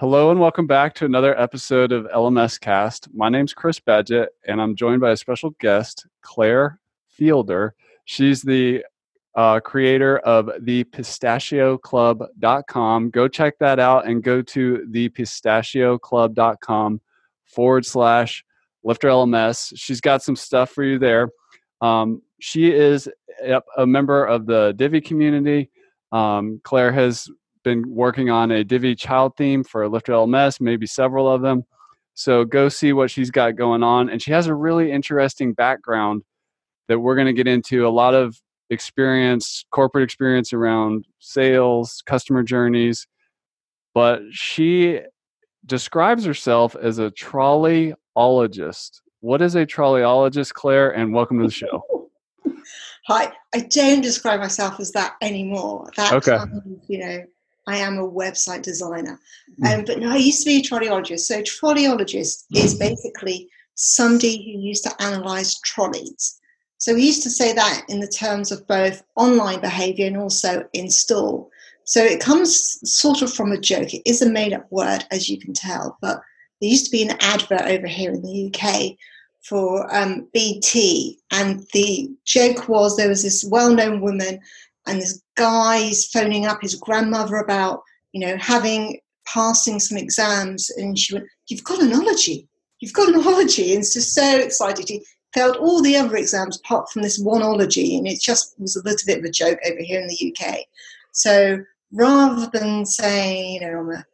Hello and welcome back to another episode of LMS Cast. My name's Chris Badgett and I'm joined by a special guest, Claire Fielder. She's the creator of thepistachioclub.com. Go check that out and go to thepistachioclub.com /LifterLMS. She's got some stuff for you there. She is a member of the Divi community. Claire has been working on a Divi child theme for LifterLMS, maybe several of them. So go see what she's got going on. And she has a really interesting background that we're going to get into. A lot of experience, corporate experience around sales, customer journeys. But she describes herself as a trolleyologist. What is a trolleyologist, Claire? And welcome to the show. Hi. I don't describe myself as that anymore. I am a website designer. But no, I used to be a trolleyologist. So a trolleyologist is basically somebody who used to analyze trolleys. So we used to say that in the terms of both online behavior and also install. So it comes sort of from a joke. It is a made-up word, as you can tell, but there used to be an advert over here in the UK for BT, and the joke was there was this well-known woman and this guy's phoning up his grandmother about, passing some exams, and she went, you've got an ology, and it's just so excited. He failed all the other exams apart from this one ology, and it just was a little bit of a joke over here in the UK. So rather than saying, I'm a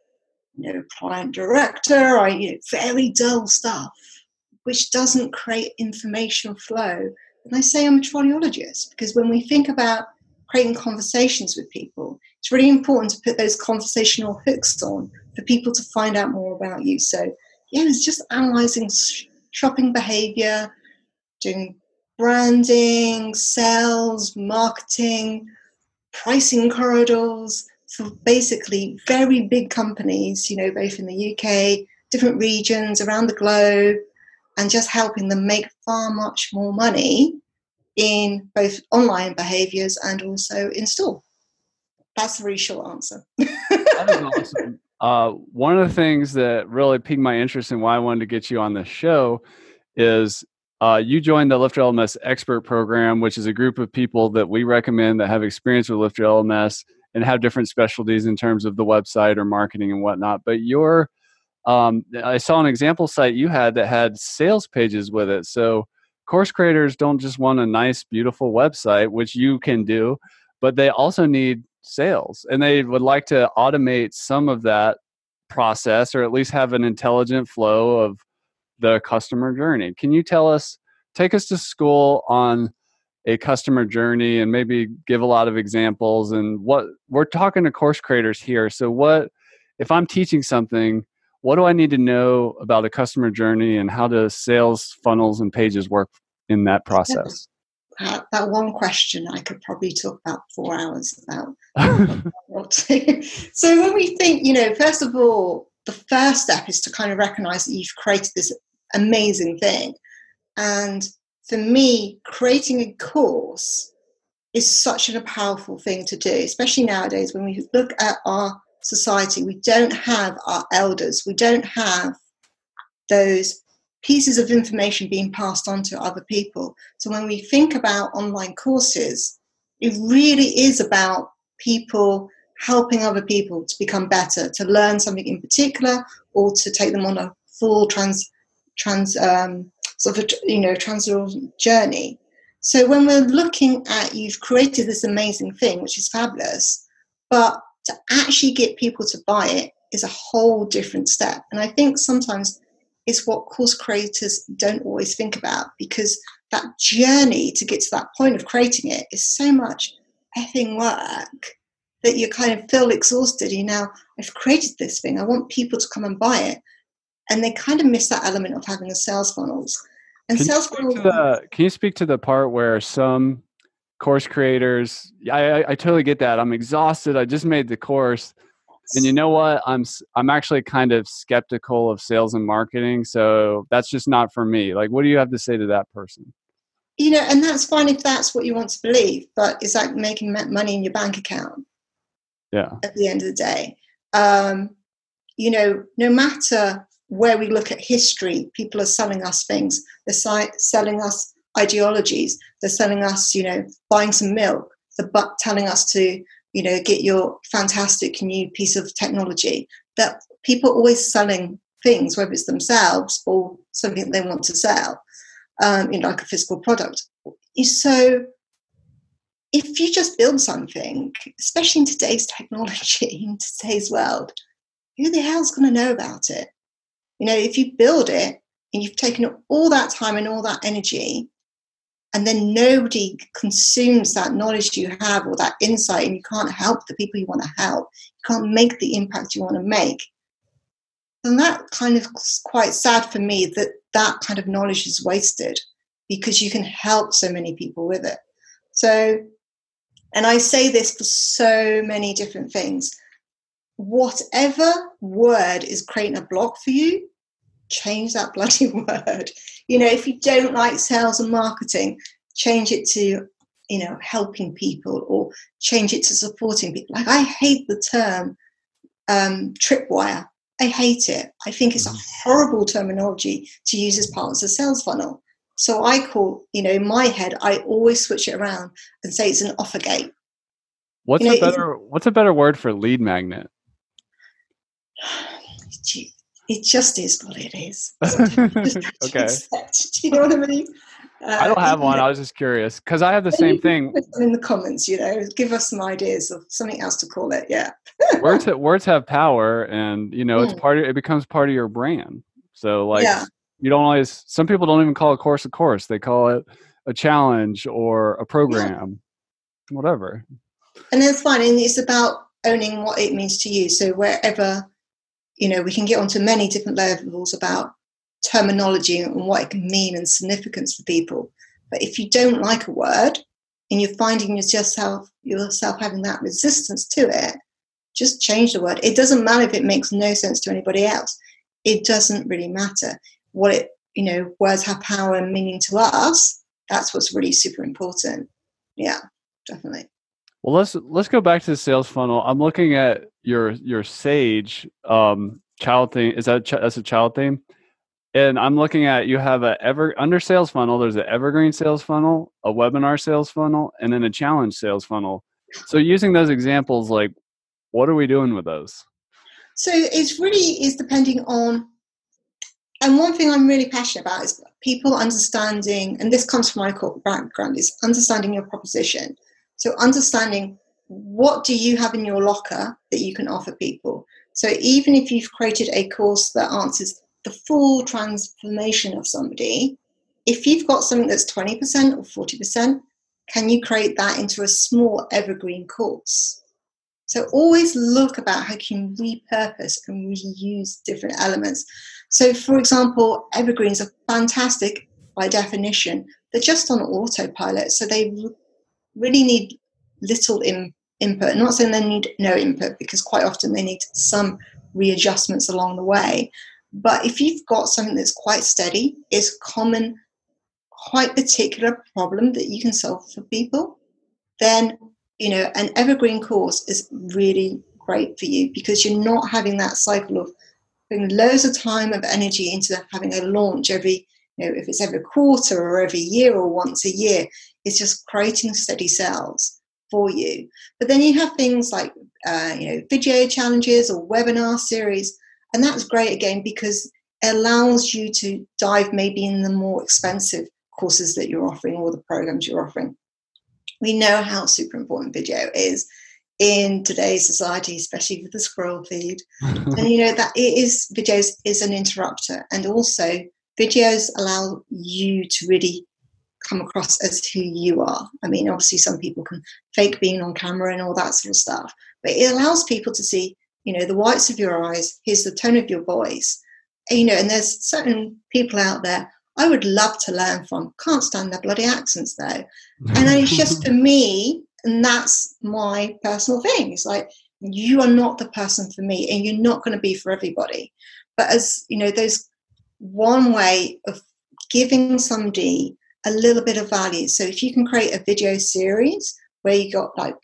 client director, or very dull stuff, which doesn't create information flow, and I say I'm a trolleyologist, because when we think about creating conversations with people, it's really important to put those conversational hooks on for people to find out more about you. So it's just analysing shopping behaviour, doing branding, sales, marketing, pricing corridors for basically very big companies, both in the UK, different regions around the globe, and just helping them make far much more money in both online behaviors and also install. That's a really short answer. That is awesome. One of the things that really piqued my interest and why I wanted to get you on the show is you joined the LifterLMS Expert Program, which is a group of people that we recommend that have experience with LifterLMS and have different specialties in terms of the website or marketing and whatnot. But I saw an example site you had that had sales pages with it. So course creators don't just want a nice, beautiful website, which you can do, but they also need sales. And they would like to automate some of that process, or at least have an intelligent flow of the customer journey. Can you take us to school on a customer journey and maybe give a lot of examples? And what we're talking to course creators here. So what, if I'm teaching something, what do I need to know about a customer journey, and how do sales funnels and pages work in that process? That one question I could probably talk about 4 hours about. So when we think, first of all, the first step is to kind of recognize that you've created this amazing thing. And for me, creating a course is such a powerful thing to do, especially nowadays when we look at our society. We don't have our elders. We don't have those pieces of information being passed on to other people. So when we think about online courses, it really is about people helping other people to become better, to learn something in particular, or to take them on a full transformational journey. So when we're looking at, you've created this amazing thing, which is fabulous, but to actually get people to buy it is a whole different step. And I think sometimes it's what course creators don't always think about, because that journey to get to that point of creating it is so much effing work that you kind of feel exhausted. I've created this thing. I want people to come and buy it. and they kind of miss that element of having the sales funnels. And can you speak to the part where some course creators, I totally get that. I'm exhausted. I just made the course. And you know what? I'm actually kind of skeptical of sales and marketing. So that's just not for me. Like, what do you have to say to that person? You know, and that's fine if that's what you want to believe, but it's like making money in your bank account. Yeah. At the end of the day. You know, no matter where we look at history, people are selling us things. They're selling us ideologies. They're selling us, you know, buying some milk. They're telling us to, you know, get your fantastic new piece of technology. That people are always selling things, whether it's themselves or something they want to sell, you know, like a physical product. So if you just build something, especially in today's technology, in today's world, who the hell's going to know about it? You know, if you build it and you've taken all that time and all that energy, and then nobody consumes that knowledge you have or that insight, and you can't help the people you want to help, you can't make the impact you want to make, then that kind of quite sad for me, that that kind of knowledge is wasted, because you can help so many people with it. So, and I say this for so many different things. Whatever word is creating a block for you, change that bloody word. You know, if you don't like sales and marketing, change it to, you know, helping people, or change it to supporting people. Like, I hate the term tripwire. I hate it. I think it's a horrible terminology to use as part of the sales funnel. So I call, you know, in my head, I always switch it around and say it's an offer gate. What's a better word for lead magnet? It just is what it is. Okay. Do you know what I mean? I don't have one. I was just curious because I have the same thing. In the comments, you know, give us some ideas of something else to call it. Yeah. Words have power, and you know, it's part of, it becomes part of your brand. So like, you don't always. Some people don't even call a course a course. They call it a challenge or a program, whatever. And that's fine. And it's about owning what it means to you. So wherever. You know, we can get onto many different levels about terminology and what it can mean and significance for people. But if you don't like a word and you're finding yourself having that resistance to it, just change the word. It doesn't matter if it makes no sense to anybody else. It doesn't really matter. You know, words have power and meaning to us. That's what's really super important. Yeah, definitely. Well, let's go back to the sales funnel. I'm looking at your Sage child theme. Is that that's a child theme? And I'm looking at, you have under sales funnel. There's an evergreen sales funnel, a webinar sales funnel, and then a challenge sales funnel. So using those examples, like, what are we doing with those? So it's really is depending on. And one thing I'm really passionate about is people understanding, and this comes from my corporate background, is understanding your proposition. So understanding, what do you have in your locker that you can offer people? So even if you've created a course that answers the full transformation of somebody, if you've got something that's 20% or 40%, can you create that into a small evergreen course? So always look about how can you repurpose and reuse different elements. So for example, evergreens are fantastic by definition. They're just on autopilot, so they really need little input. I'm not saying they need no input, because quite often they need some readjustments along the way. But if you've got something that's quite steady, it's common, quite particular problem that you can solve for people, then, you know, an evergreen course is really great for you, because you're not having that cycle of putting loads of time of energy into having a launch every, you know, if it's every quarter or every year or once a year. It's just creating steady sales for you. But then you have things like, you know, video challenges or webinar series. And that's great, again, because it allows you to dive maybe in the more expensive courses that you're offering or the programs you're offering. We know how super important video is in today's society, especially with the scroll feed. And, you know, that it is, videos is an interrupter. And also videos allow you to really come across as who you are. I mean, obviously some people can fake being on camera and all that sort of stuff, but it allows people to see, you know, the whites of your eyes, here's the tone of your voice, you know, and there's certain people out there I would love to learn from. Can't stand their bloody accents, though. And it's just for me, and that's my personal thing. It's like, you are not the person for me, and you're not going to be for everybody. But as you know, there's one way of giving somebody a little bit of value. So if you can create a video series where you got like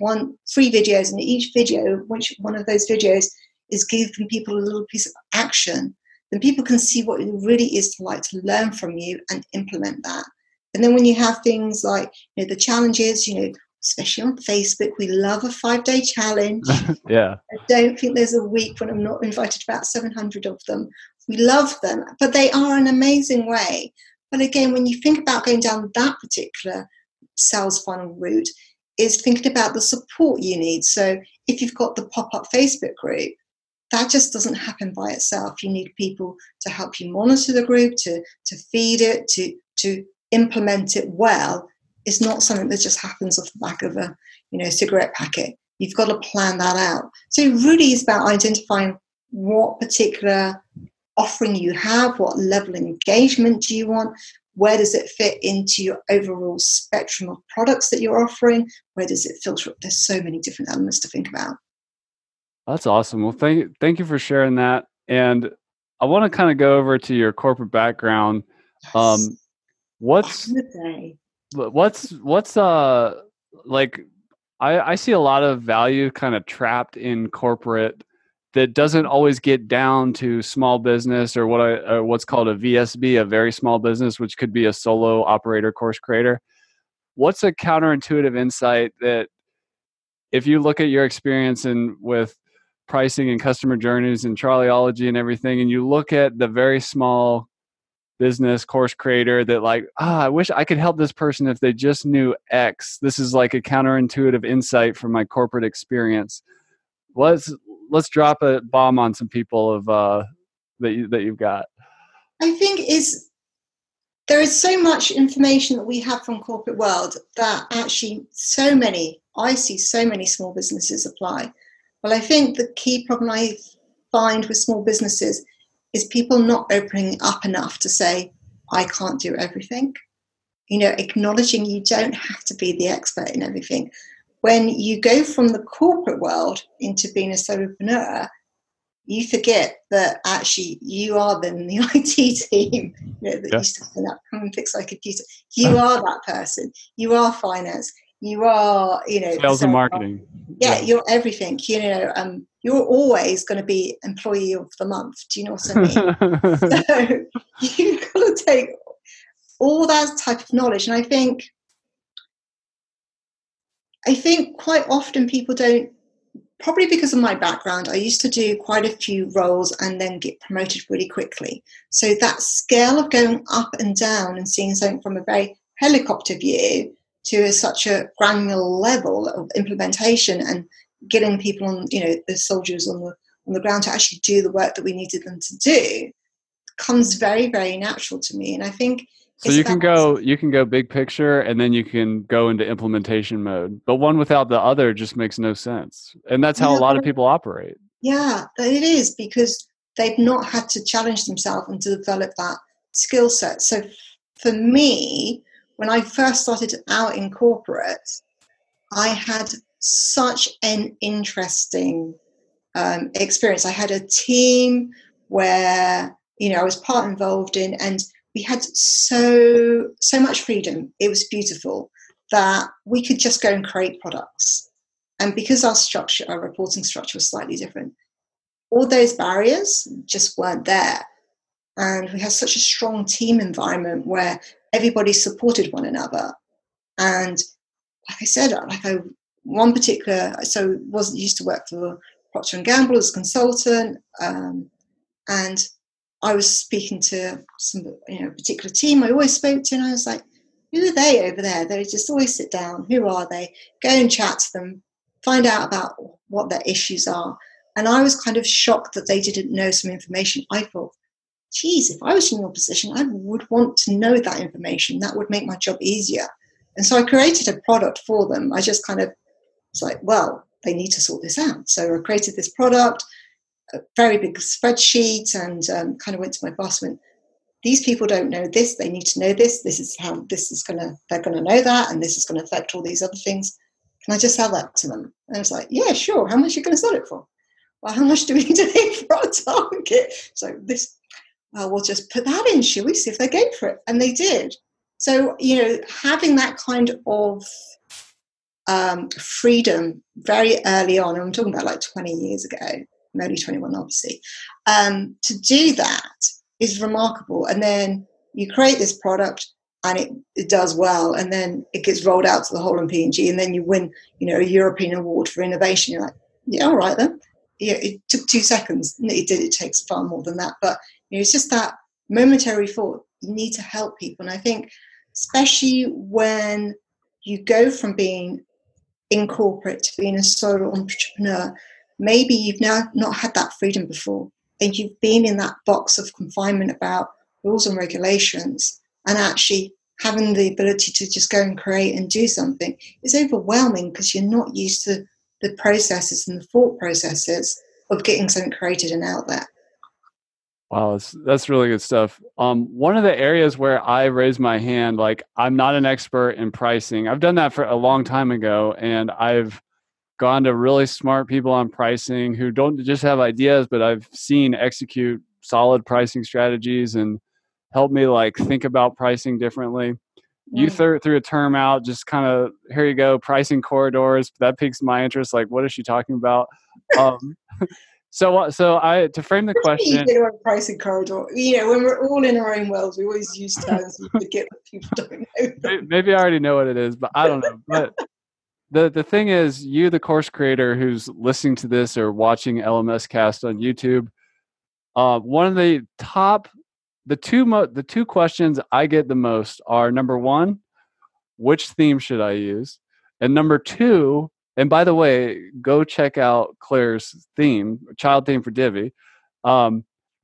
three videos, and each video, which one of those videos is giving people a little piece of action, then people can see what it really is to like to learn from you and implement that. And then when you have things like, you know, the challenges, you know, especially on Facebook, we love a 5-day challenge. Yeah. I don't think there's a week when I'm not invited to about 700 of them. We love them, but they are an amazing way. But again, when you think about going down that particular sales funnel route, is thinking about the support you need. So if you've got the pop-up Facebook group, that just doesn't happen by itself. You need people to help you monitor the group, to feed it, to implement it well. It's not something that just happens off the back of a, you know, cigarette packet. You've got to plan that out. So it really is about identifying what particular offering you have, what level of engagement do you want, where does it fit into your overall spectrum of products that you're offering, where does it filter up? There's so many different elements to think about. That's awesome. Well, thank you for sharing that. And I want to kind of go over to your corporate background. I see a lot of value kind of trapped in corporate that doesn't always get down to small business, or what's called a VSB, a very small business, which could be a solo operator, course creator. What's a counterintuitive insight that, if you look at your experience and with pricing and customer journeys and Charlieology and everything, and you look at the very small business course creator that like, I wish I could help this person if they just knew X. This is like a counterintuitive insight from my corporate experience. Let's drop a bomb on some people of that you've got. I think there is so much information that we have from corporate world that actually I see so many small businesses apply. Well, I think the key problem I find with small businesses is people not opening up enough to say, I can't do everything. You know, acknowledging you don't have to be the expert in everything. When you go from the corporate world into being a solopreneur, you forget that actually you are then the IT team, you know, that used to stand up, come and fix my computer. You are that person. You are finance. You are, you know, sales and marketing. Yeah, you're everything. You know, you're always going to be employee of the month. Do you know what I mean? So you've got to take all that type of knowledge, and I think quite often people don't, probably because of my background, I used to do quite a few roles and then get promoted really quickly. So that scale of going up and down and seeing something from a very helicopter view to such a granular level of implementation and getting people on, you know, the soldiers on the ground to actually do the work that we needed them to do comes very, very natural to me. And I think so you can go big picture, and then you can go into implementation mode. But one without the other just makes no sense. And that's how a lot of people operate. Yeah, it is, because they've not had to challenge themselves and to develop that skill set. So for me, when I first started out in corporate, I had such an interesting experience. I had a team where, you know, I was part involved in, and we had so much freedom. It was beautiful that we could just go and create products. And because our reporting structure was slightly different, all those barriers just weren't there. And we had such a strong team environment where everybody supported one another. And like I said, I wasn't used to work for Procter & Gamble as a consultant. And I was speaking to some, you know, particular team I always spoke to, and I was like, who are they over there? They just always sit down. Who are they? Go and chat to them, find out about what their issues are. And I was kind of shocked that they didn't know some information. I thought, geez, if I was in your position, I would want to know that information. That would make my job easier. And so I created a product for them. I just kind of was like, well, they need to sort this out. So I created this product. a very big spreadsheet and kind of went to my boss and went, these people don't know this, they need to know this, this is how this is gonna, they're gonna know that, and this is gonna affect all these other things. Can I just sell that to them? And I was like, yeah, sure, how much are you gonna sell it for? Well, how much do we need to pay for our target? So this, we'll just put that in, shall we? See if they go for it. And they did. So, you know, having that kind of freedom very early on, I'm talking about like 20 years ago, I'm only 21, obviously, to do that is remarkable. And then you create this product and it does well, and then it gets rolled out to the whole in P&G, and then you win, you know, a European award for innovation. You're like, yeah, all right then. Yeah, it took 2 seconds. It did. It takes far more than that. But you know, it's just that momentary thought. You need to help people. And I think especially when you go from being in corporate to being a solo entrepreneur, maybe you've now not had that freedom before. And you've been in that box of confinement about rules and regulations, and actually having the ability to just go and create and do something is overwhelming because you're not used to the processes and the thought processes of getting something created and out there. Wow, that's really good stuff. One of the areas where I raised my hand, like I'm not an expert in pricing. I've done that for a long time ago, and I've gone to really smart people on pricing who don't just have ideas, but I've seen execute solid pricing strategies and help me like think about pricing differently. You threw a term out, just kind of, here you go, pricing corridors. That piques my interest. Like, what is she talking about? So to frame the question, pricing corridor. You know, when we're all in our own worlds, we always use terms we forget what people don't know. Maybe I already know what it is, but I don't know. But the thing is, you, the course creator who's listening to this or watching LMS Cast on YouTube, one of the top. The two questions I get the most are, number one, which theme should I use? And number two, and by the way, go check out Claire's theme, child theme for Divi. But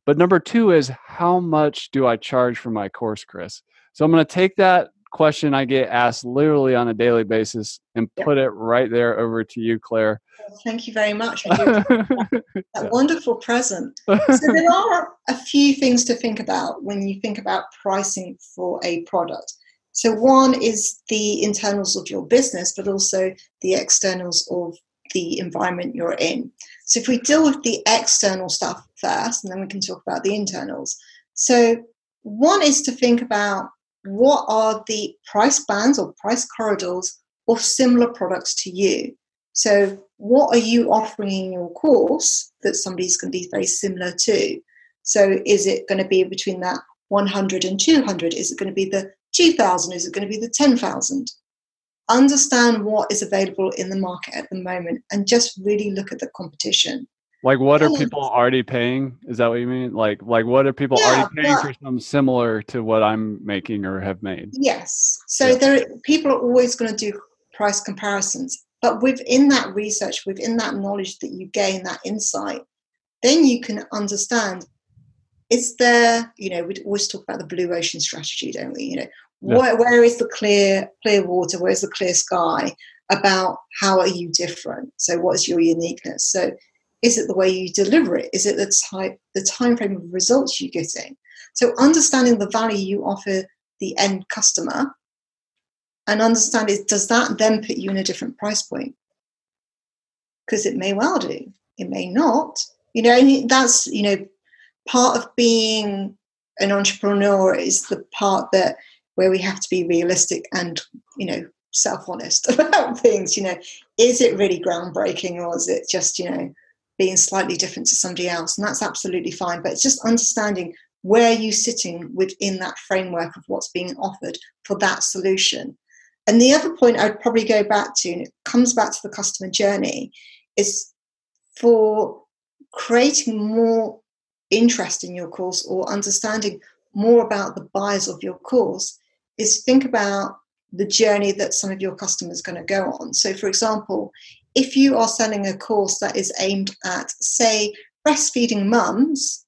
number two is, how much do I charge for my course, Chris? So I'm going to take that question I get asked literally on a daily basis and put it right there over to you, Claire. Well, thank you very much for that wonderful present. So there are a few things to think about when you think about pricing for a product. So one is the internals of your business, but also the externals of the environment you're in. So if we deal with the external stuff first, and then we can talk about the internals. So one is to think about, what are the price bands or price corridors of similar products to you? So what are you offering in your course that somebody's going to be very similar to? So is it going to be between that 100 and 200? Is it going to be the 2,000? Is it going to be the 10,000? Understand what is available in the market at the moment and just really look at the competition. Like, what are people already paying? Is that what you mean? Like what are people already paying for something similar to what I'm making or have made? Yes. So people are always going to do price comparisons. But within that research, within that knowledge that you gain, that insight, then you can understand, is there, you know, we always talk about the blue ocean strategy, don't we? You know, where is the clear water? Where's the clear sky? About how are you different? So what's your uniqueness? So is it the way you deliver it? Is it the time frame of results you're getting? So understanding the value you offer the end customer and understand it, does that then put you in a different price point? Because it may well do. It may not. You know, and that's, you know, part of being an entrepreneur is the part that where we have to be realistic and, you know, self-honest about things. You know, is it really groundbreaking or is it just, you know, being slightly different to somebody else? And that's absolutely fine. But it's just understanding where you're sitting within that framework of what's being offered for that solution. And the other point I'd probably go back to, and it comes back to the customer journey, is for creating more interest in your course or understanding more about the buyers of your course is think about the journey that some of your customers are going to go on. So for example, if you are selling a course that is aimed at, say, breastfeeding mums,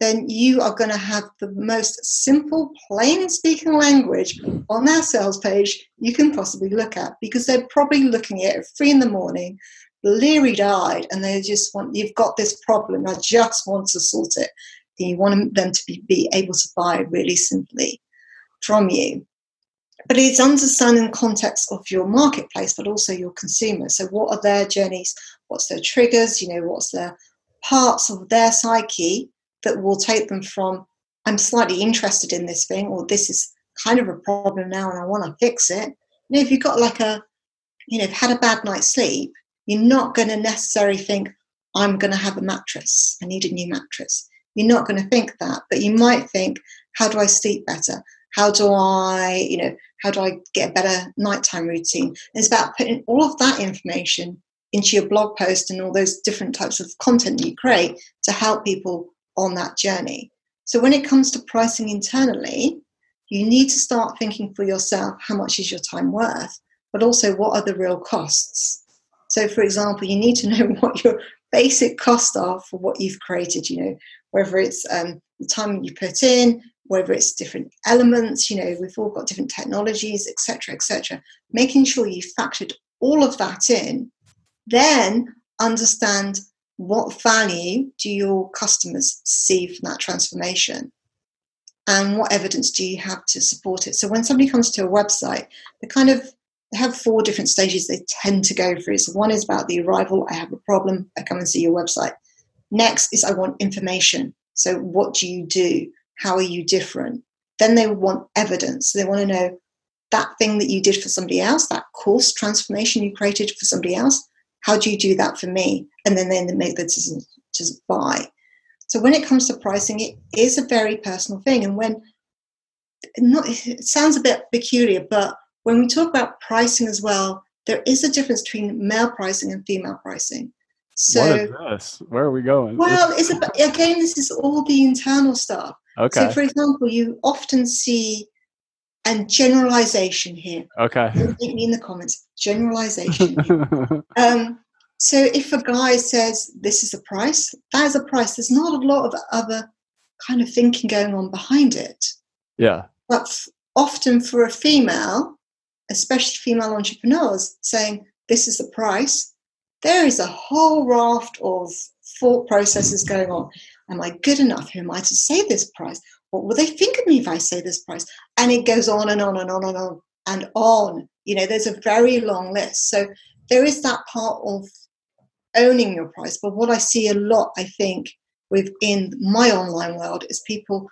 then you are going to have the most simple, plain speaking language on their sales page you can possibly look at, because they're probably looking at it at 3 in the morning, leery-eyed, and they just want, you've got this problem, I just want to sort it. You want them to be able to buy really simply from you. But it's understanding the context of your marketplace, but also your consumer. So what are their journeys? What's their triggers? You know, what's their parts of their psyche that will take them from, I'm slightly interested in this thing, or this is kind of a problem now and I want to fix it. You know, if you've got like a, you know, had a bad night's sleep, you're not going to necessarily think, I'm going to have a mattress. I need a new mattress. You're not going to think that, but you might think, how do I sleep better? How do I, you know, how do I get a better nighttime routine? And it's about putting all of that information into your blog post and all those different types of content you create to help people on that journey. So when it comes to pricing internally, you need to start thinking for yourself, how much is your time worth, but also what are the real costs? So for example, you need to know what your basic costs are for what you've created, you know, whether it's the time you put in, whether it's different elements, you know, we've all got different technologies, etc., etc. Making sure you've factored all of that in, then understand what value do your customers see from that transformation and what evidence do you have to support it. So when somebody comes to a website, they have four different stages they tend to go through. So one is about the arrival, I have a problem, I come and see your website. Next is I want information. So what do you do? How are you different? Then they want evidence. So they want to know that thing that you did for somebody else, that course transformation you created for somebody else. How do you do that for me? And then they make the decision to buy. So when it comes to pricing, it is a very personal thing. And it sounds a bit peculiar, but when we talk about pricing as well, there is a difference between male pricing and female pricing. So, what is this? Where are we going? Well, it's about, again, this is all the internal stuff. Okay. So, for example, you often see, and generalization here. Okay. Hit me in the comments. Generalization. So if a guy says, this is the price, that is a price. There's not a lot of other kind of thinking going on behind it. Yeah. But often for a female, especially female entrepreneurs, saying, this is the price, there is a whole raft of thought processes going on. Am I good enough? Who am I to say this price? What will they think of me if I say this price? And it goes on and on and on and on and on. You know, there's a very long list. So there is that part of owning your price. But what I see a lot, I think, within my online world is people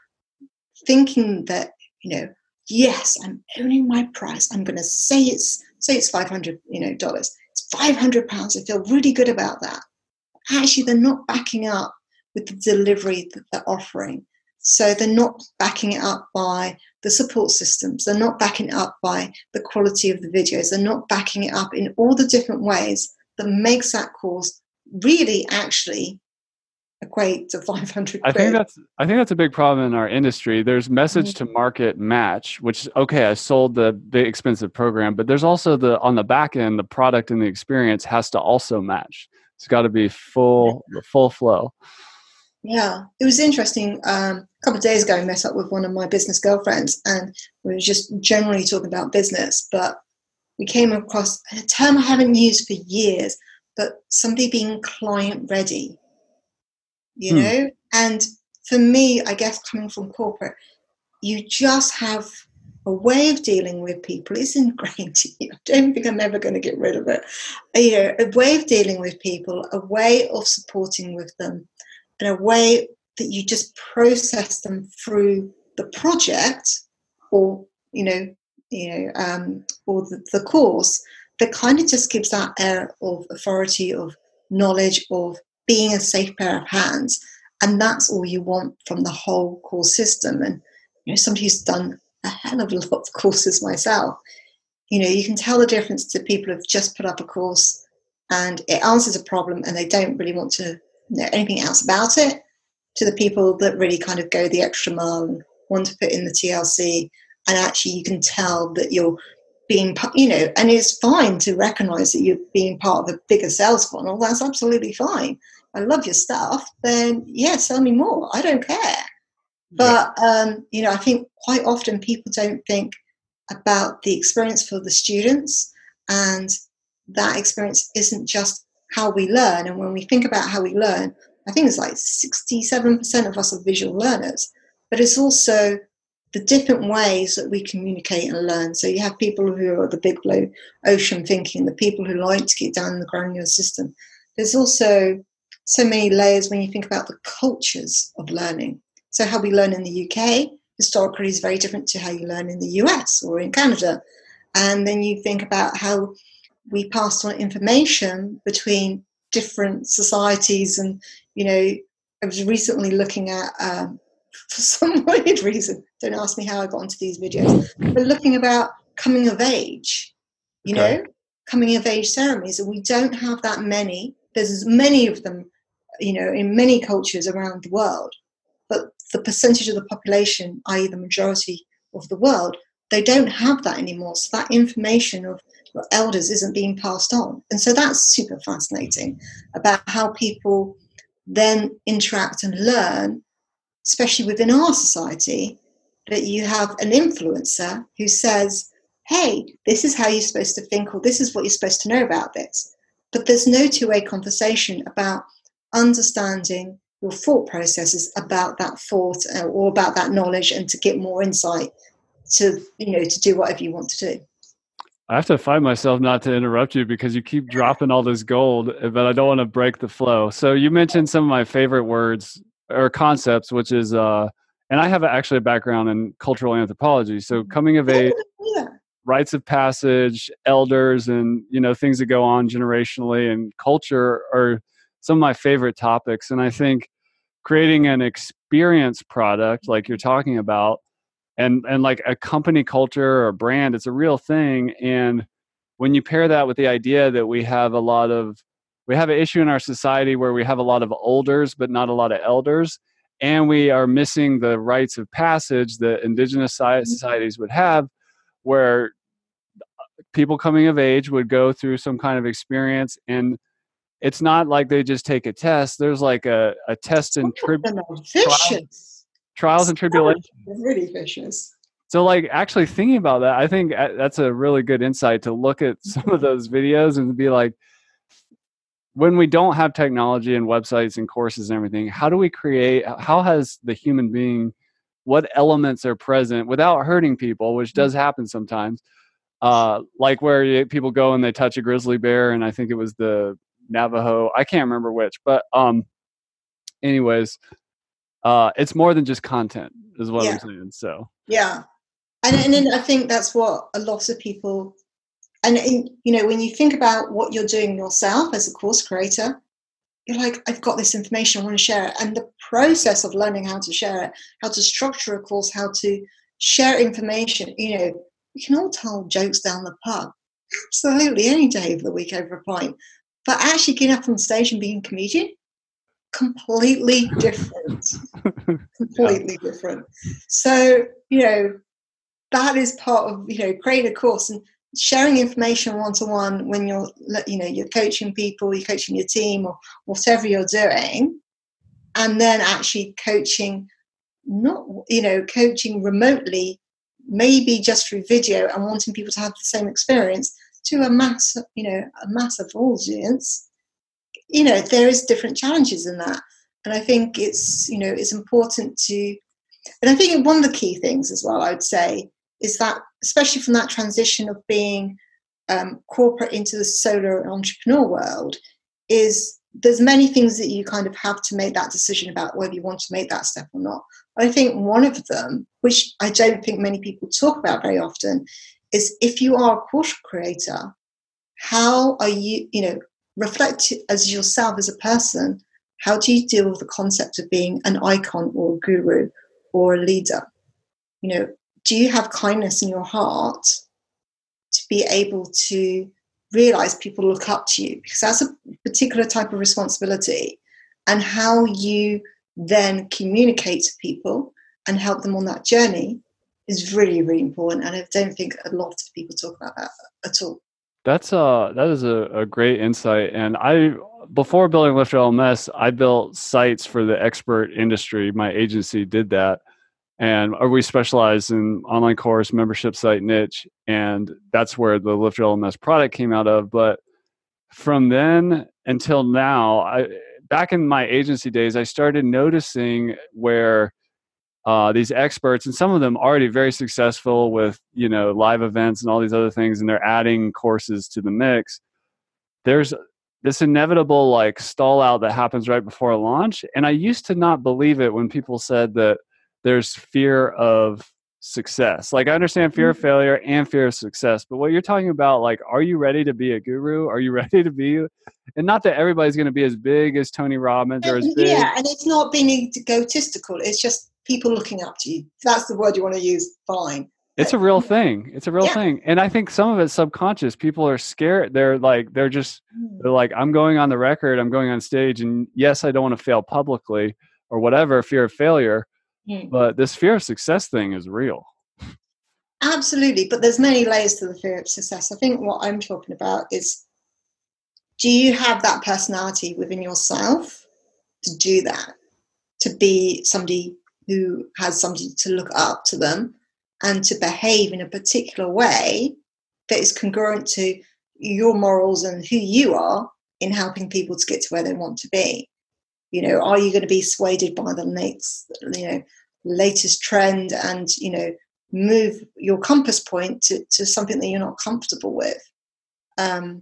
thinking that, you know, yes, I'm owning my price. I'm going to say it's $500, you know, dollars. It's £500. I feel really good about that. Actually, they're not backing up with the delivery that they're offering. So they're not backing it up by the support systems. They're not backing it up by the quality of the videos. They're not backing it up in all the different ways that makes that course really actually equate to 500 quid. I think that's a big problem in our industry. There's message to market match, which, okay, I sold the expensive program, but there's also on the back end, the product and the experience has to also match. It's got to be the full flow. Yeah, it was interesting. A couple of days ago, I met up with one of my business girlfriends and we were just generally talking about business, but we came across a term I haven't used for years, but somebody being client ready, you know? And for me, I guess coming from corporate, you just have a way of dealing with people. It's ingrained in you. I don't think I'm ever going to get rid of it. You know, a way of dealing with people, a way of supporting with them, in a way that you just process them through the project or, or the course, that kind of just gives that air of authority, of knowledge, of being a safe pair of hands. And that's all you want from the whole course system. And, you know, somebody who's done a hell of a lot of courses myself, you know, you can tell the difference to people who have just put up a course and it answers a problem and they don't really want to know anything else about it, to the people that really kind of go the extra mile and want to put in the TLC. And actually you can tell that you're being, you know, and it's fine to recognize that you're being part of a bigger sales funnel. That's absolutely fine. I love your stuff. Then yeah, sell me more. I don't care. But, you know, I think quite often people don't think about the experience for the students, and that experience isn't just how we learn. And when we think about how we learn, I think it's like 67% of us are visual learners, but it's also the different ways that we communicate and learn. So you have people who are the big blue ocean thinking, the people who like to get down in the granular system. There's also so many layers when you think about the cultures of learning. So how we learn in the UK historically is very different to how you learn in the US or in Canada. And then you think about how we passed on information between different societies. And, you know, I was recently looking at, for some weird reason, don't ask me how I got onto these videos, but looking about coming of age, you okay. know, coming of age ceremonies. And we don't have that many. There's as many of them, you know, in many cultures around the world. But the percentage of the population, i.e. the majority of the world, they don't have that anymore. So that information of your elders isn't being passed on. And so that's super fascinating about how people then interact and learn, especially within our society, that you have an influencer who says, hey, this is how you're supposed to think, or this is what you're supposed to know about this. But there's no two-way conversation about understanding your thought processes about that thought or about that knowledge, and to get more insight to, you know, to do whatever you want to do. I have to find myself not to interrupt you because you keep dropping all this gold, but I don't want to break the flow. So you mentioned some of my favorite words or concepts, which is, and I have actually a background in cultural anthropology. So coming of age, yeah. rites of passage, elders, and, you know, things that go on generationally and culture are some of my favorite topics. And I think creating an experience product like you're talking about, and like a company culture or brand, it's a real thing. And when you pair that with the idea that we have an issue in our society where we have a lot of olders, but not a lot of elders. And we are missing the rites of passage that indigenous societies would have, where people coming of age would go through some kind of experience. And it's not like they just take a test. There's like a test and trials and tribulations. Really vicious. So like actually thinking about that, I think that's a really good insight to look at some of those videos and be like, when we don't have technology and websites and courses and everything, how has the human being, what elements are present without hurting people, which does happen sometimes, like where people go and they touch a grizzly bear, and I think it was the Navajo, I can't remember which, but anyways, it's more than just content is what I'm saying. So yeah, and I think that's what a lot of people, and you know, when you think about what you're doing yourself as a course creator, you're like, I've got this information, I want to share it. And the process of learning how to share it, how to structure a course, how to share information, you know, we can all tell jokes down the pub absolutely any day of the week over a pint. But actually getting up on stage and being a comedian, completely different. Completely different. So, you know, that is part of, you know, creating a course and sharing information one-to-one when you're, you know, you're coaching people, you're coaching your team or whatever you're doing, and then actually coaching, not, you know, coaching remotely, maybe just through video, and wanting people to have the same experience to a massive audience. You know, there is different challenges in that. And I think it's, you know, it's important to, and I think one of the key things as well, I would say, is that, especially from that transition of being corporate into the solo and entrepreneur world, is there's many things that you kind of have to make that decision about whether you want to make that step or not. I think one of them, which I don't think many people talk about very often, is if you are a course creator, how are you, you know, reflect as yourself as a person, how do you deal with the concept of being an icon or a guru or a leader? You know, do you have kindness in your heart to be able to realize people look up to you? Because that's a particular type of responsibility, and how you then communicate to people and help them on that journey is really, really important. And I don't think a lot of people talk about that at all. That is a great insight. And before building LifterLMS, I built sites for the expert industry. My agency did that. And we specialize in online course membership site niche. And that's where the LifterLMS product came out of. But from then until now. Back in my agency days, I started noticing where these experts, and some of them already very successful with, you know, live events and all these other things, and they're adding courses to the mix. There's this inevitable like stall out that happens right before a launch. And I used to not believe it when people said that there's fear of success. Like, I understand fear of failure and fear of success, but what you're talking about, like, are you ready to be a guru? Are you ready to be, and not that everybody's going to be as big as Tony Robbins or as big. Yeah, and it's not being egotistical. It's just people looking up to you. If that's the word you want to use, fine. It's a real thing. It's a real thing. And I think some of it's subconscious. People are scared. They're like, I'm going on the record, I'm going on stage, and yes, I don't want to fail publicly or whatever, fear of failure. But this fear of success thing is real. Absolutely. But there's many layers to the fear of success. I think what I'm talking about is, do you have that personality within yourself to do that, to be somebody who has somebody to look up to them and to behave in a particular way that is congruent to your morals and who you are in helping people to get to where they want to be? You know, are you going to be swayed by the latest trend and, you know, move your compass point to something that you're not comfortable with? The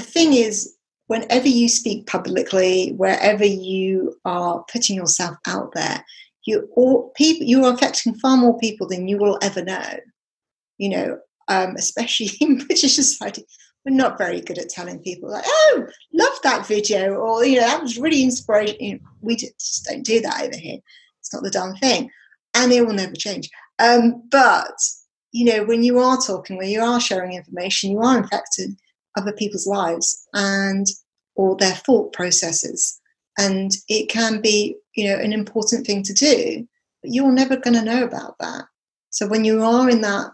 thing is, whenever you speak publicly, wherever you are putting yourself out there, you are affecting far more people than you will ever know. You know, especially in British society. We're not very good at telling people, like, oh, love that video, or, you know, that was really inspirational. You know, we just don't do that over here. It's not the darn thing. And it will never change. But, you know, when you are talking, when you are sharing information, you are affecting other people's lives and or their thought processes. And it can be, you know, an important thing to do, but you're never going to know about that. So when you are in that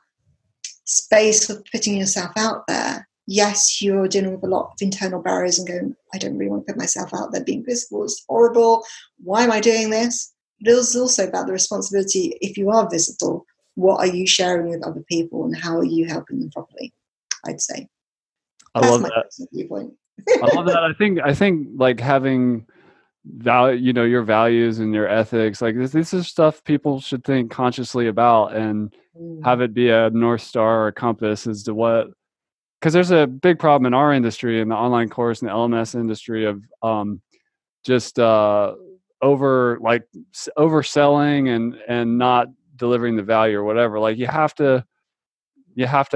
space of putting yourself out there, yes, you're dealing with a lot of internal barriers and going, I don't really want to put myself out there, being visible is horrible. Why am I doing this? But it was also about the responsibility. If you are visible, what are you sharing with other people and how are you helping them properly? I'd say. I love that viewpoint. I love that. I think like having value, you know, your values and your ethics, like this is stuff people should think consciously about and have it be a North Star or a compass as to what. Because there's a big problem in our industry, in the online course and the LMS industry, of overselling and not delivering the value or whatever. Like, you have to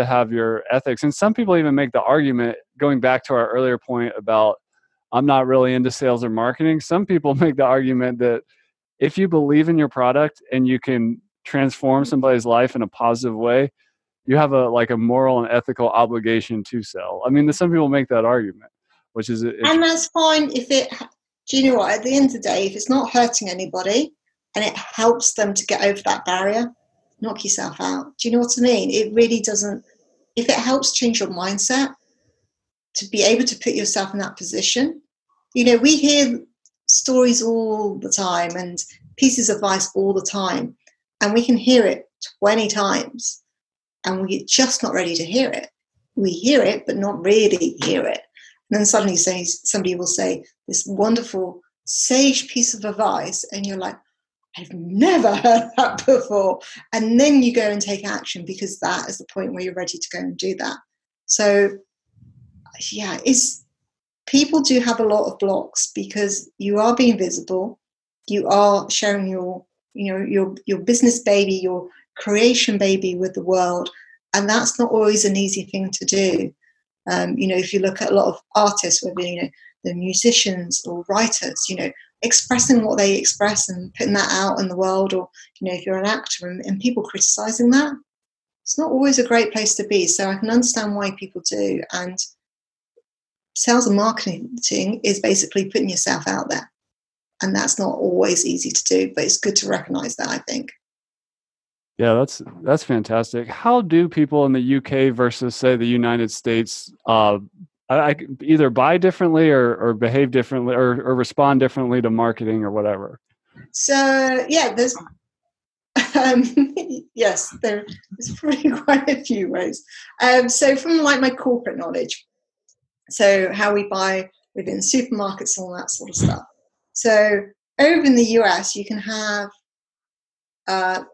have your ethics. And some people even make the argument, going back to our earlier point about I'm not really into sales or marketing. Some people make the argument that if you believe in your product and you can transform somebody's life in a positive way, you have a moral and ethical obligation to sell. I mean, some people make that argument, which is... And that's fine if it... Do you know what? At the end of the day, if it's not hurting anybody and it helps them to get over that barrier, knock yourself out. Do you know what I mean? It really doesn't... If it helps change your mindset to be able to put yourself in that position... You know, we hear stories all the time and pieces of advice all the time, and we can hear it 20 times. And we're just not ready to hear it. We hear it, but not really hear it. And then suddenly somebody will say this wonderful, sage piece of advice, and you're like, I've never heard that before. And then you go and take action, because that is the point where you're ready to go and do that. So, yeah, people do have a lot of blocks, because you are being visible, you are sharing your business baby, your creation baby with the world, and that's not always an easy thing to do. You know, if you look at a lot of artists, whether you know the musicians or writers, you know, expressing what they express and putting that out in the world, or you know, if you're an actor and people criticizing that, it's not always a great place to be. So I can understand why people do. And sales and marketing is basically putting yourself out there, and that's not always easy to do, but it's good to recognize that, I think. Yeah, that's fantastic. How do people in the UK versus, say, the United States either buy differently or behave differently or respond differently to marketing or whatever? So, yeah, there's there's probably quite a few ways. So from like my corporate knowledge, So how we buy within supermarkets, all that sort of stuff. So over in the US, you can have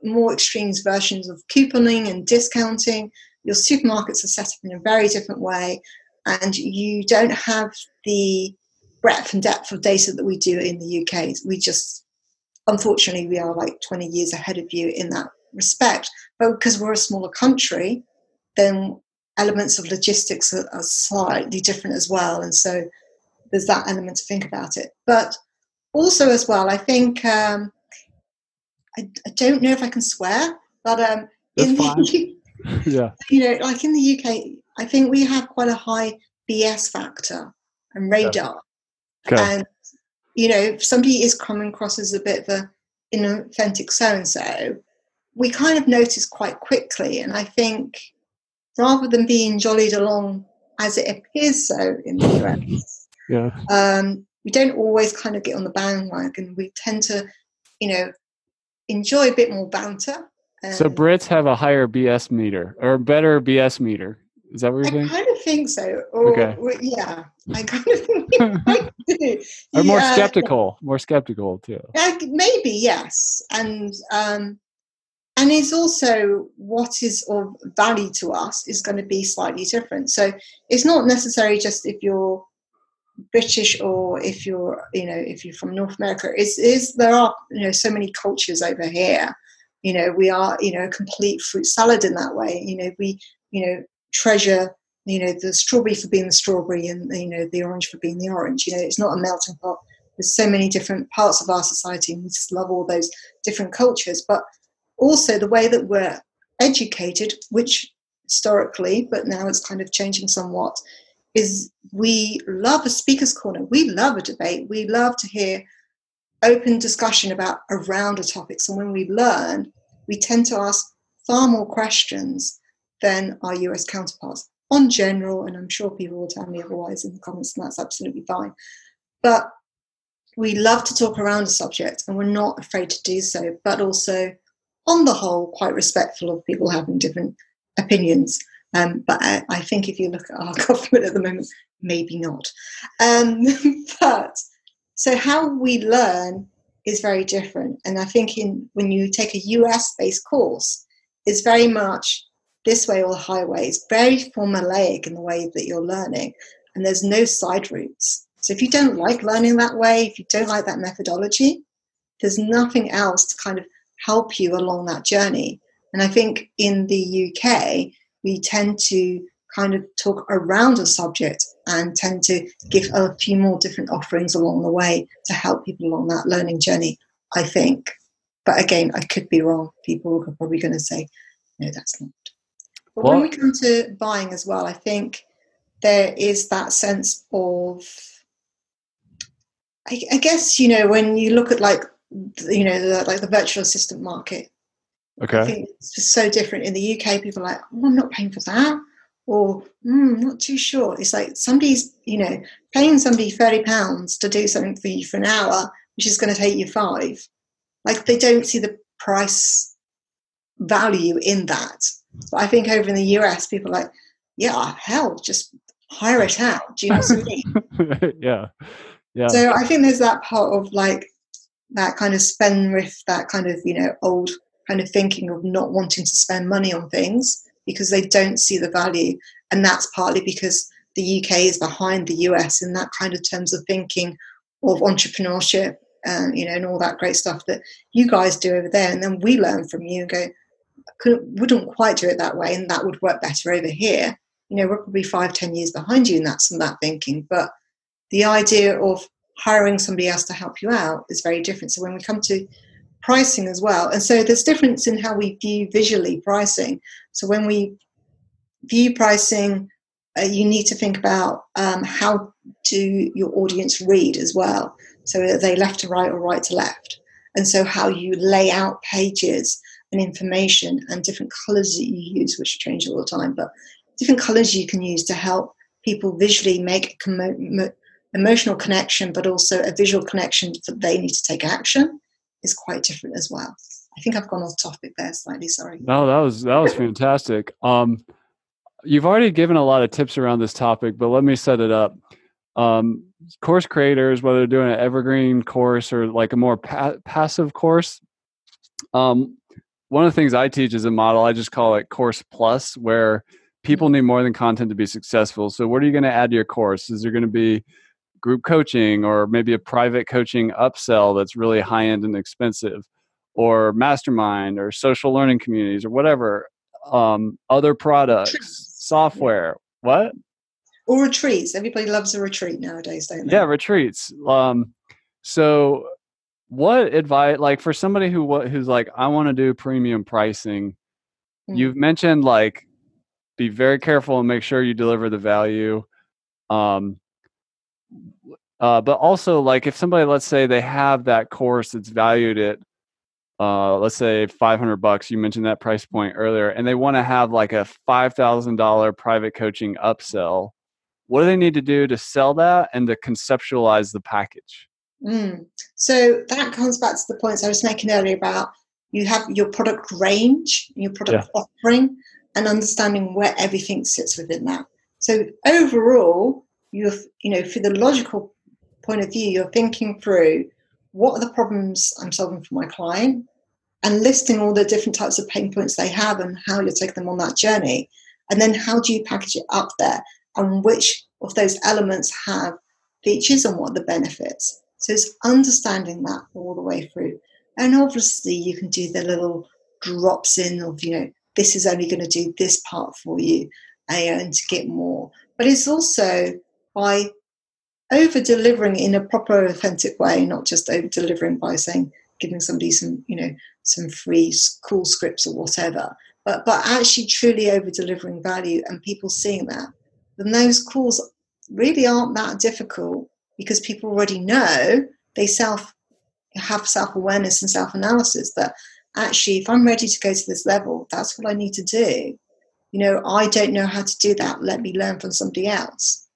more extreme versions of couponing and discounting. Your supermarkets are set up in a very different way, and you don't have the breadth and depth of data that we do in the UK. We just, unfortunately, we are like 20 years ahead of you in that respect. But because we're a smaller country, then elements of logistics are slightly different as well. And so there's that element to think about it. But also as well, I think, I don't know if I can swear, but in the UK, yeah. You know, like in the UK, I think we have quite a high BS factor and radar. Yeah. Okay. And, you know, if somebody is coming across as a bit of an inauthentic so-and-so, we kind of notice quite quickly. And I think rather than being jollied along as it appears so in the US, yeah. We don't always kind of get on the bandwagon. We tend to, you know, enjoy a bit more banter. So Brits have a higher BS meter or better BS meter. Is that what you're saying? I kind of think so. Or, okay. Yeah, I kind of think I do. Or more skeptical, too. Maybe, yes. And it's also what is of value to us is going to be slightly different. So it's not necessarily just if you're British or if you're, you know, if you're from North America. There are, you know, so many cultures over here. You know, we are, you know, a complete fruit salad in that way. You know, we, you know, treasure, you know, the strawberry for being the strawberry and, you know, the orange for being the orange. You know, it's not a melting pot. There's so many different parts of our society, and we just love all those different cultures. But also the way that we're educated, which historically, but now it's kind of changing somewhat, is we love a speaker's corner. We love a debate. We love to hear open discussion about around a topic. So when we learn, we tend to ask far more questions than our US counterparts on general, and I'm sure people will tell me otherwise in the comments, and that's absolutely fine. But we love to talk around a subject, and we're not afraid to do so, but also on the whole quite respectful of people having different opinions. But I think if you look at our government at the moment, maybe not. But so how we learn is very different. And I think when you take a US-based course, it's very much this way or the highway. It's very formulaic in the way that you're learning, and there's no side routes. So if you don't like learning that way, if you don't like that methodology, there's nothing else to kind of help you along that journey. And I think in the UK, we tend to kind of talk around a subject and tend to give a few more different offerings along the way to help people along that learning journey, I think. But again, I could be wrong. People are probably going to say, no, that's not. But when we come to buying as well, I think there is that sense of, I guess, you know, when you look at like, you know, like the virtual assistant market. Okay. I think it's just so different. In the UK, people are like, oh, I'm not paying for that, or not too sure. It's like somebody's, you know, paying somebody £30 to do something for you for an hour, which is going to take you 5. Like they don't see the price value in that. But I think over in the US, people are like, yeah, hell, just hire it out. Do you know what I mean? Yeah. Yeah. So I think there's that part of like that kind of spend riff, that kind of, you know, old kind of thinking of not wanting to spend money on things because they don't see the value. And that's partly because the UK is behind the US in that kind of terms of thinking of entrepreneurship, you know, and all that great stuff that you guys do over there. And then we learn from you and go, wouldn't quite do it that way, and that would work better over here. You know, we're probably 5-10 years behind you in that, some of that thinking. But the idea of hiring somebody else to help you out is very different. So when we come to pricing as well, and so there's difference in how we view visually pricing. So when we view pricing, you need to think about how do your audience read as well. So are they left to right or right to left? And so how you lay out pages and information and different colors that you use, which change all the time, but different colors you can use to help people visually make a emotional connection, but also a visual connection that they need to take action, is quite different as well. I think I've gone off topic there slightly, sorry. No, that was fantastic. You've already given a lot of tips around this topic, but let me set it up. Course creators, whether they're doing an evergreen course or like a more passive course, one of the things I teach is a model. I just call it Course Plus, where people need more than content to be successful. So what are you going to add to your course? Is there going to be group coaching or maybe a private coaching upsell that's really high-end and expensive, or mastermind or social learning communities or whatever, other products, software, what? Or retreats. Everybody loves a retreat nowadays, don't they? Yeah, retreats. So what advice, like for somebody who's like, I want to do premium pricing, you've mentioned like, be very careful and make sure you deliver the value. But also like if somebody, let's say they have that course that's valued at, let's say $500, you mentioned that price point earlier, and they want to have like a $5,000 private coaching upsell. What do they need to do to sell that and to conceptualize the package? So that comes back to the points I was making earlier about you have your product range, your product offering, and understanding where everything sits within that. So overall, you know, from the logical point of view, you're thinking through what are the problems I'm solving for my client, and listing all the different types of pain points they have and how you take them on that journey. And then how do you package it up there, and which of those elements have features and what are the benefits. So it's understanding that all the way through. And obviously you can do the little drops in of, you know, this is only going to do this part for you and to get more. But it's also by over-delivering in a proper, authentic way, not just over-delivering by saying, giving somebody some, you know, some free cool scripts or whatever, but actually truly over-delivering value and people seeing that, then those calls really aren't that difficult because people already know, they have self-awareness and self-analysis that actually, if I'm ready to go to this level, that's what I need to do. You know, I don't know how to do that. Let me learn from somebody else.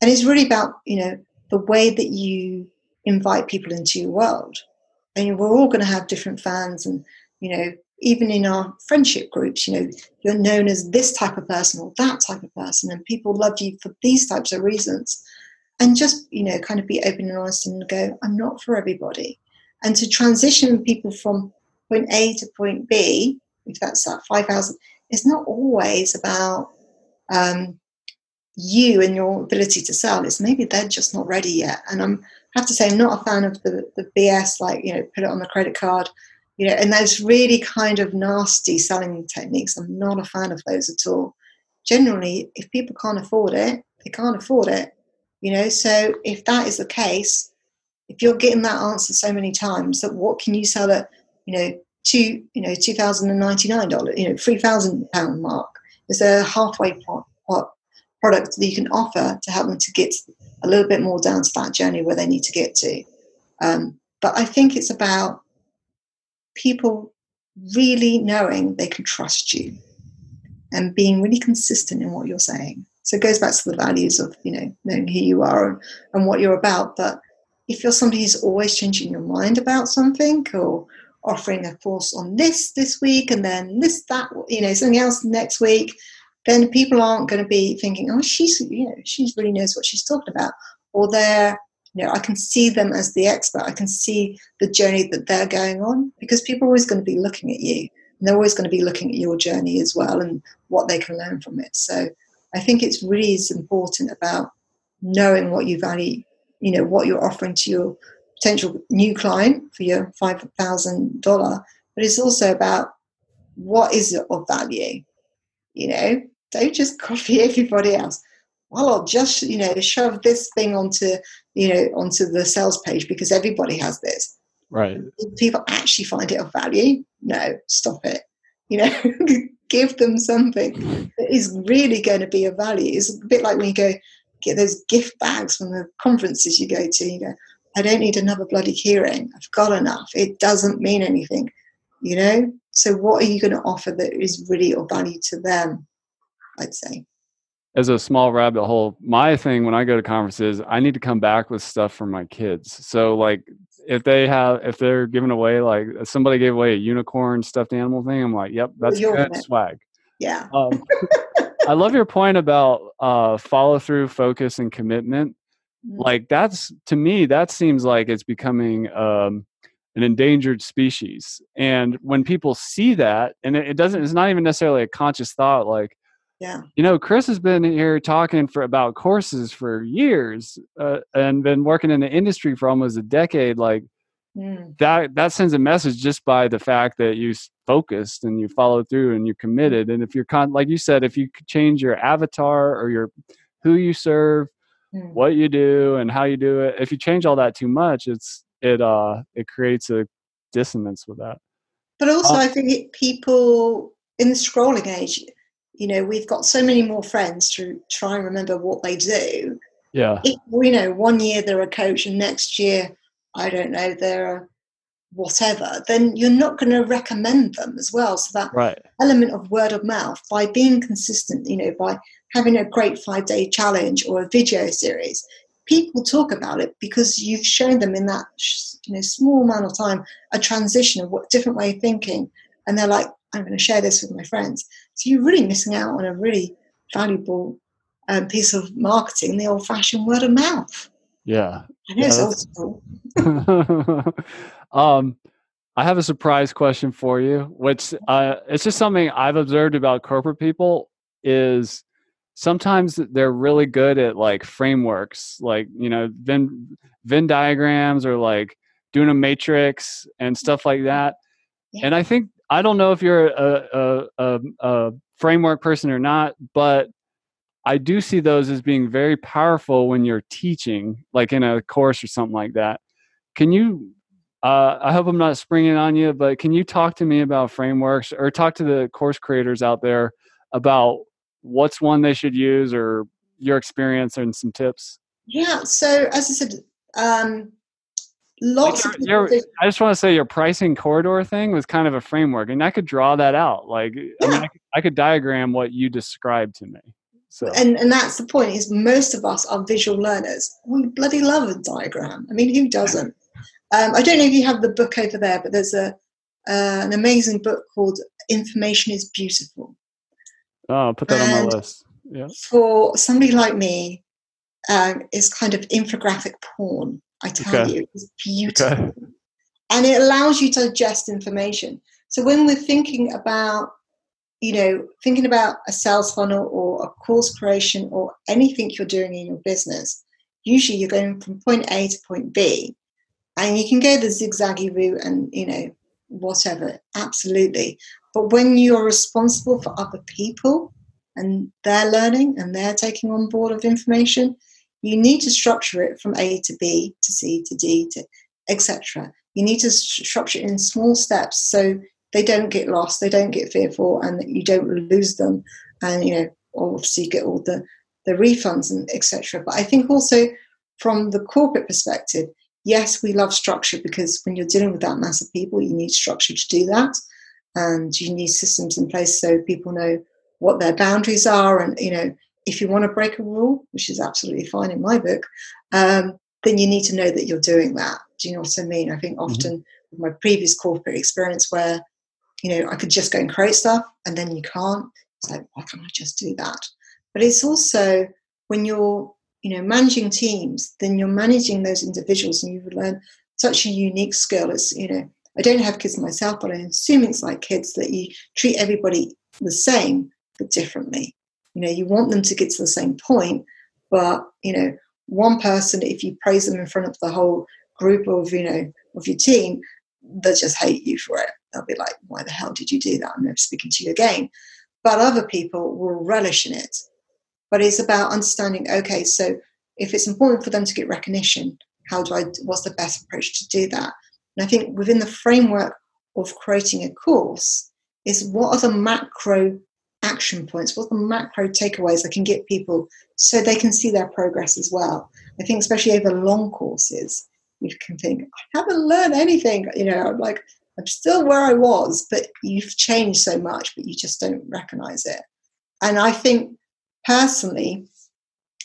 And it's really about, you know, the way that you invite people into your world. And we're all going to have different fans. And, you know, even in our friendship groups, you know, you're known as this type of person or that type of person. And people love you for these types of reasons. And just, you know, kind of be open and honest and go, I'm not for everybody. And to transition people from point A to point B, if that's that 5,000, it's not always about you and your ability to sell. It's maybe they're just not ready yet. And I have to say, I'm not a fan of the BS, like, you know, put it on the credit card, you know, and those really kind of nasty selling techniques. I'm not a fan of those at all. Generally, if people can't afford it, they can't afford it, you know. So if that is the case, if you're getting that answer so many times, that what can you sell at, you know, $2,099, you know, £3,000 mark? Is there a halfway product that you can offer to help them to get a little bit more down to that journey where they need to get to? But I think it's about people really knowing they can trust you and being really consistent in what you're saying. So it goes back to the values of, you know, knowing who you are and what you're about. But if you're somebody who's always changing your mind about something, or offering a course on this week and then that, you know, something else next week, then people aren't going to be thinking, oh, she's, you know, she really knows what she's talking about. Or they're, you know, I can see them as the expert. I can see the journey that they're going on, because people are always going to be looking at you, and they're always going to be looking at your journey as well and what they can learn from it. So I think it's really important about knowing what you value, you know, what you're offering to your potential new client for your $5,000, but it's also about what is of value. You know, don't just copy everybody else. Well, I'll just, you know, shove this thing onto the sales page because everybody has this. Right? If people actually find it of value, no, stop it. You know, give them something that is really going to be of value. It's a bit like when you go get those gift bags from the conferences you go to. You know, I don't need another bloody keyring. I've got enough. It doesn't mean anything, you know? So what are you going to offer that is really of value to them, I'd say? As a small rabbit hole, my thing when I go to conferences, I need to come back with stuff for my kids. So like if they're giving away, like somebody gave away a unicorn stuffed animal thing, I'm like, yep, that's good swag. Yeah. I love your point about follow through, focus, and commitment. Like that's, to me, that seems like it's becoming an endangered species. And when people see that, and it doesn't, it's not even necessarily a conscious thought, like, yeah, you know, Chris has been here talking about courses for years and been working in the industry for almost a decade. Like that sends a message just by the fact that you focused and you follow through and you're committed. And if you're like you said, if you change your avatar or your, who you serve, what you do and how you do it. If you change all that too much, it creates a dissonance with that. But also I think people in the scrolling age, you know, we've got so many more friends to try and remember what they do. Yeah. If, you know, one year they're a coach and next year, I don't know, they're whatever, then you're not going to recommend them as well. So that element of word of mouth, by being consistent, you know, by having a great 5-day challenge or a video series, people talk about it because you've shown them in that, you know, small amount of time a transition of what different way of thinking, and they're like, I'm going to share this with my friends. So you're really missing out on a really valuable piece of marketing, the old-fashioned word of mouth. Yeah, I know, it's old school. I have a surprise question for you, which it's just something I've observed about corporate people is sometimes they're really good at like frameworks, like, you know, Venn diagrams or like doing a matrix and stuff like that. Yeah. And I think, I don't know if you're a framework person or not, but I do see those as being very powerful when you're teaching, like in a course or something like that. Can you, I hope I'm not springing on you, but can you talk to me about frameworks or talk to the course creators out there about what's one they should use or your experience and some tips? Yeah. So as I said, lots of people. I just want to say your pricing corridor thing was kind of a framework, and I could draw that out. Like, yeah. I mean, I could diagram what you described to me. So. And that's the point, is most of us are visual learners. We bloody love a diagram. I mean, who doesn't? I don't know if you have the book over there, but there's an amazing book called Information is Beautiful. Oh, I'll put that on my list. Yeah. For somebody like me, it's kind of infographic porn, I tell you. It's beautiful. Okay. And it allows you to digest information. So when we're thinking about, you know, thinking about a sales funnel or a course creation or anything you're doing in your business, usually you're going from point A to point B, and you can go the zigzaggy route and, you know, whatever, absolutely. But when you're responsible for other people and they're learning and they're taking on board of information, you need to structure it from A to B to C to D to etc. You need to structure it in small steps so they don't get lost, they don't get fearful, and that you don't lose them. And, you know, obviously you get all the refunds and et cetera. But I think also from the corporate perspective, yes, we love structure because when you're dealing with that mass of people, you need structure to do that. And you need systems in place so people know what their boundaries are. And, you know, if you want to break a rule, which is absolutely fine in my book, then you need to know that you're doing that. Do you know what I mean? I think often with my previous corporate experience where, you know, I could just go and create stuff, and then you can't. It's like, why can't I just do that? But it's also when you're, you know, managing teams, then you're managing those individuals, and you learn such a unique skill. It's, you know, I don't have kids myself, but I assume it's like kids, that you treat everybody the same but differently. You know, you want them to get to the same point, but, you know, one person, if you praise them in front of the whole group of, you know, of your team, they'll just hate you for it. They'll be like, why the hell did you do that? I'm never speaking to you again. But other people will relish in it. But it's about understanding, okay, so if it's important for them to get recognition, what's the best approach to do that? And I think within the framework of creating a course is, what are the macro action points? What are the macro takeaways I can get people so they can see their progress as well? I think especially over long courses, you can think, I haven't learned anything. You know, I'm like, I'm still where I was, but you've changed so much, but you just don't recognize it. And I think personally,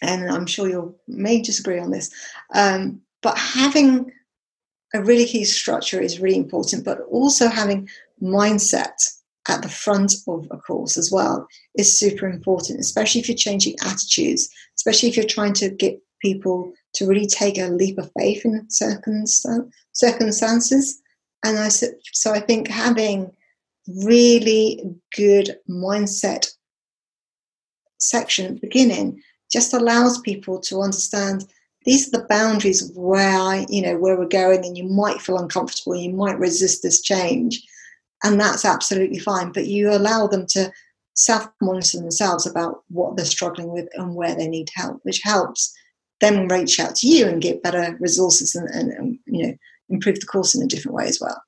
and I'm sure you may disagree on this, but having a really key structure is really important, but also having mindset at the front of a course as well is super important, especially if you're changing attitudes, especially if you're trying to get people to really take a leap of faith in circumstances. And I think having really good mindset section at the beginning just allows people to understand these are the boundaries of where we're going, and you might feel uncomfortable, you might resist this change, and that's absolutely fine. But you allow them to self-monitor themselves about what they're struggling with and where they need help, which helps them reach out to you and get better resources and improve the course in a different way as well.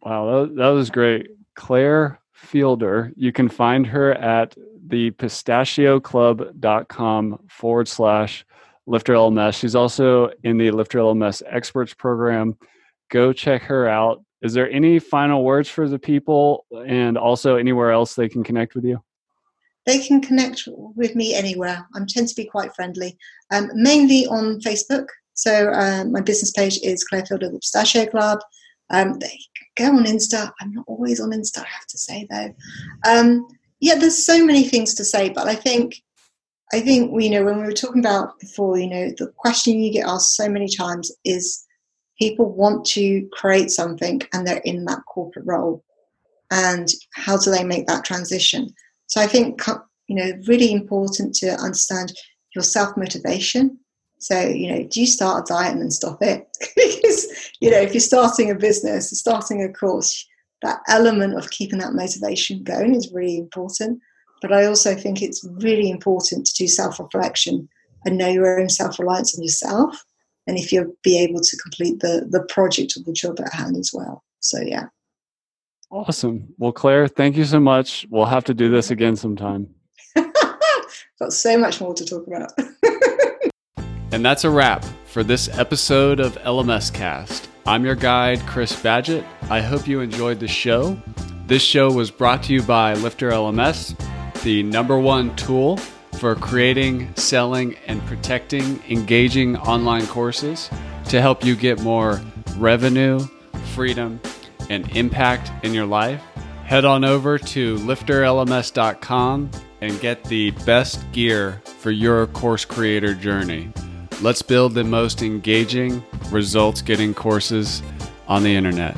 Wow, that was great. Claire Fielder, you can find her at thepistachioclub.com/LifterLMS. She's also in the Lifter LMS Experts program. Go check her out. Is there any final words for the people, and also anywhere else they can connect with you? They can connect with me anywhere. I tend to be quite friendly, mainly on Facebook. So my business page is Claire Fielder, The Pistachio Club. They go on Insta. I'm not always on Insta, I have to say, though. There's so many things to say, but I think when we were talking about before, the question you get asked so many times is people want to create something and they're in that corporate role, and how do they make that transition? So I think, really important to understand your self-motivation. So, do you start a diet and then stop it? Because, if you're starting a business, starting a course, that element of keeping that motivation going is really important. But I also think it's really important to do self-reflection and know your own self-reliance on yourself, and if you'll be able to complete the project or the job at hand as well. So, yeah. Awesome. Well, Claire, thank you so much. We'll have to do this again sometime. Got so much more to talk about. And that's a wrap for this episode of LMS Cast. I'm your guide, Chris Badgett. I hope you enjoyed the show. This show was brought to you by Lifter LMS, the #1 tool for creating, selling, and protecting engaging online courses to help you get more revenue, freedom, and impact in your life. Head on over to LifterLMS.com and get the best gear for your course creator journey. Let's build the most engaging, results-getting courses on the internet.